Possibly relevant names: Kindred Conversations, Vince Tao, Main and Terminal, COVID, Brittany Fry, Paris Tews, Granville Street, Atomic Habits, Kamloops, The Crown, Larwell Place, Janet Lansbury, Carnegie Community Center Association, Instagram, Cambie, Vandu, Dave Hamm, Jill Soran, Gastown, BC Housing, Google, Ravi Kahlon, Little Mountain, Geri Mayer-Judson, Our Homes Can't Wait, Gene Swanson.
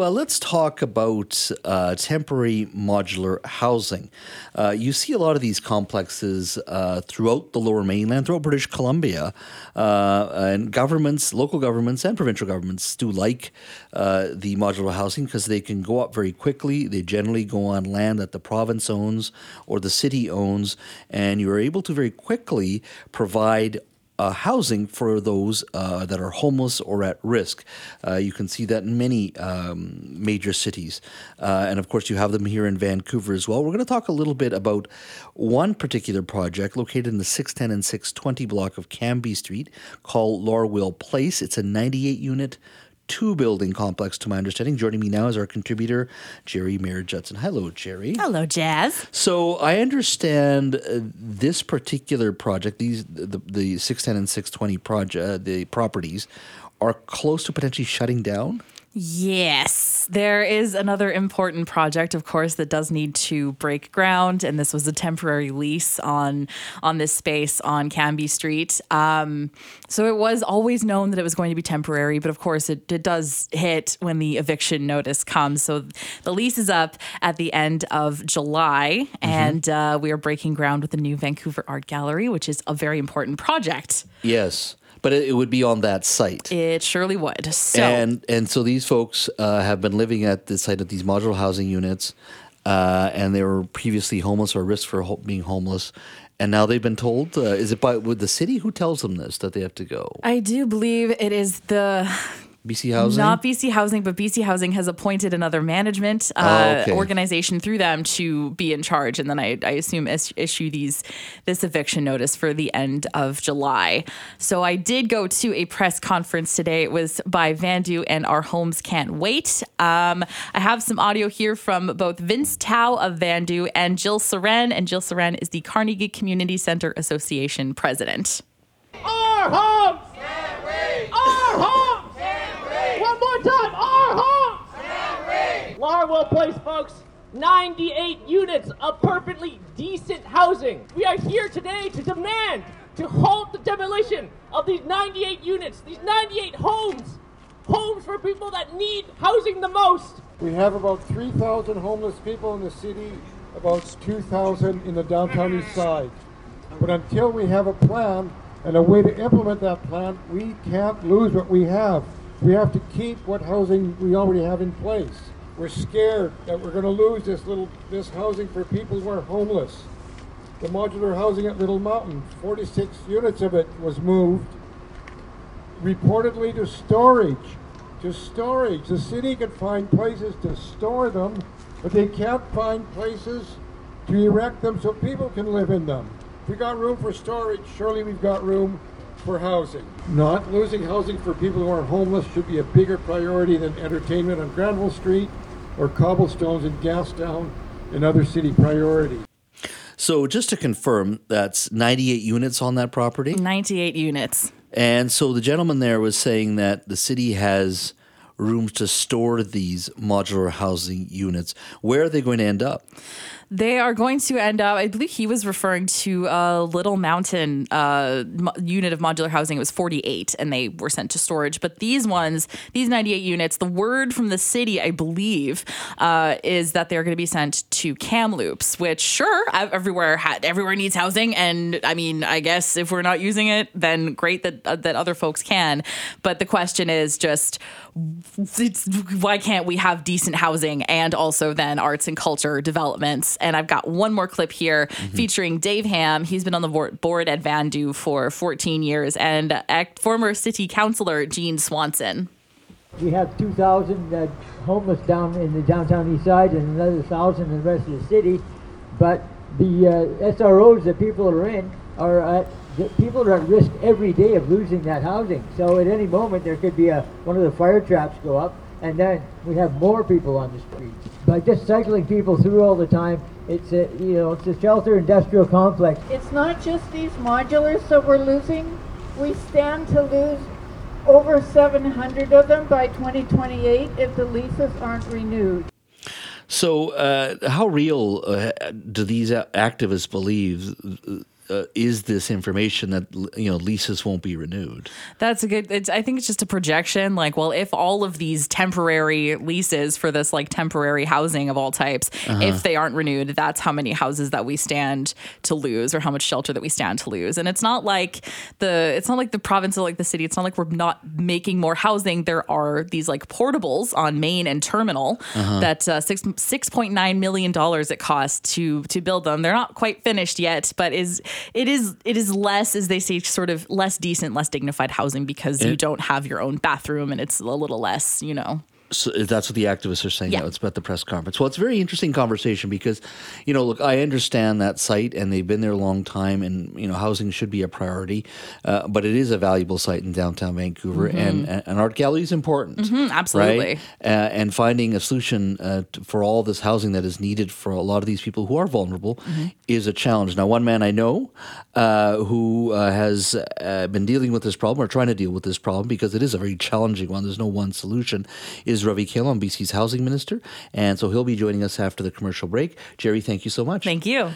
Well, let's talk about temporary modular housing. You see a lot of these complexes throughout the Lower Mainland, throughout British Columbia, and governments, local governments and provincial governments do like the modular housing because they can go up very quickly. They generally go on land that the province owns or the city owns, and you're able to very quickly provide housing for those that are homeless or at risk. You can see that in many major cities. And of course, you have them here in Vancouver as well. We're going to talk a little bit about one particular project located in the 610 and 620 block of Cambie Street called Larwell Place. It's a 98-unit, two-building complex, to my understanding. Joining me now is our contributor, Geri Mayer-Judson. Hello, Geri. Hello, Jazz. So I understand this particular project, the 610 and 620 project, the properties, are close to potentially shutting down? Yes. There is another important project, of course, that does need to break ground, and this was a temporary lease on this space on Cambie Street. So it was always known that it was going to be temporary, but of course it does hit when the eviction notice comes. So the lease is up at the end of July, and we are breaking ground with the new Vancouver Art Gallery, which is a very important project. Yes. But it would be on that site. It surely would. So. And so these folks have been living at the site of these modular housing units, and they were previously homeless or risk for being homeless. And now they've been told, is it by the city? Who tells them this, that they have to go? I do believe it is the... BC Housing? Not BC Housing, but BC Housing has appointed another management organization through them to be in charge. And then I assume issue this eviction notice for the end of July. So I did go to a press conference today. It was by Vandu and Our Homes Can't Wait. I have some audio here from both Vince Tao of Vandu and Jill Soran. And Jill Soran is the Carnegie Community Center Association president. Our homes! Can't wait! Our homes! Time, our homes! Larwell Place, folks, 98 units of perfectly decent housing. We are here today to demand to halt the demolition of these 98 units, these 98 homes for people that need housing the most. We have about 3,000 homeless people in the city, about 2,000 in the downtown east side. But until we have a plan and a way to implement that plan, we can't lose what we have. We have to keep what housing we already have in place. We're scared that we're going to lose this housing for people who are homeless. The modular housing at Little Mountain, 46 units of it was moved, reportedly to storage. The city can find places to store them, but they can't find places to erect them so people can live in them. If we got room for storage, surely we've got room for housing. Not losing housing for people who are homeless should be a bigger priority than entertainment on Granville Street or cobblestones in Gastown and other city priorities. So just to confirm, that's 98 units on that property? 98 units. And so the gentleman there was saying that the city has rooms to store these modular housing units. Where are they going to end up? They are going to end up, I believe he was referring to a Little Mountain unit of modular housing. It was 48, and they were sent to storage. But these ones, these 98 units, the word from the city, I believe, is that they're going to be sent to Kamloops, which, sure, everywhere needs housing. And, I mean, I guess if we're not using it, then great that other folks can. But the question is just, why can't we have decent housing and also then arts and culture developments? And I've got one more clip here featuring Dave Hamm. He's been on the board at Vandu for 14 years, and former city councillor Gene Swanson. We have 2,000 homeless down in the downtown east side and another 1,000 in the rest of the city. But the SROs that people are in people are at risk every day of losing that housing. So at any moment, there could be one of the fire traps go up, and then we have more people on the streets. By just cycling people through all the time, it's a shelter industrial complex. It's not just these modulars that we're losing. We stand to lose over 700 of them by 2028 if the leases aren't renewed. So how real do these activists believe is this information that, you know, leases won't be renewed? That's a good, I think it's just a projection. Like, well, if all of these temporary leases for this like temporary housing of all types, if they aren't renewed, that's how many houses that we stand to lose, or how much shelter that we stand to lose. And it's not like the province or like the city. It's not like we're not making more housing. There are these like portables on Main and Terminal that $6.9 million it costs to build them. They're not quite finished yet, but it is less, as they say, sort of less decent, less dignified housing, because you don't have your own bathroom, and it's a little less, you know. So that's what the activists are saying. Yeah. It's about the press conference. Well, it's a very interesting conversation because, you know, look, I understand that site, and they've been there a long time, and, you know, housing should be a priority, but it is a valuable site in downtown Vancouver, and an art gallery is important. Absolutely. Right? And finding a solution for all this housing that is needed for a lot of these people who are vulnerable is a challenge. Now, one man I know who has been dealing with this problem, or trying to deal with this problem, because it is a very challenging one. There's no one solution, is Ravi Kahlon, BC's housing minister. And so he'll be joining us after the commercial break. Geri, thank you so much. Thank you.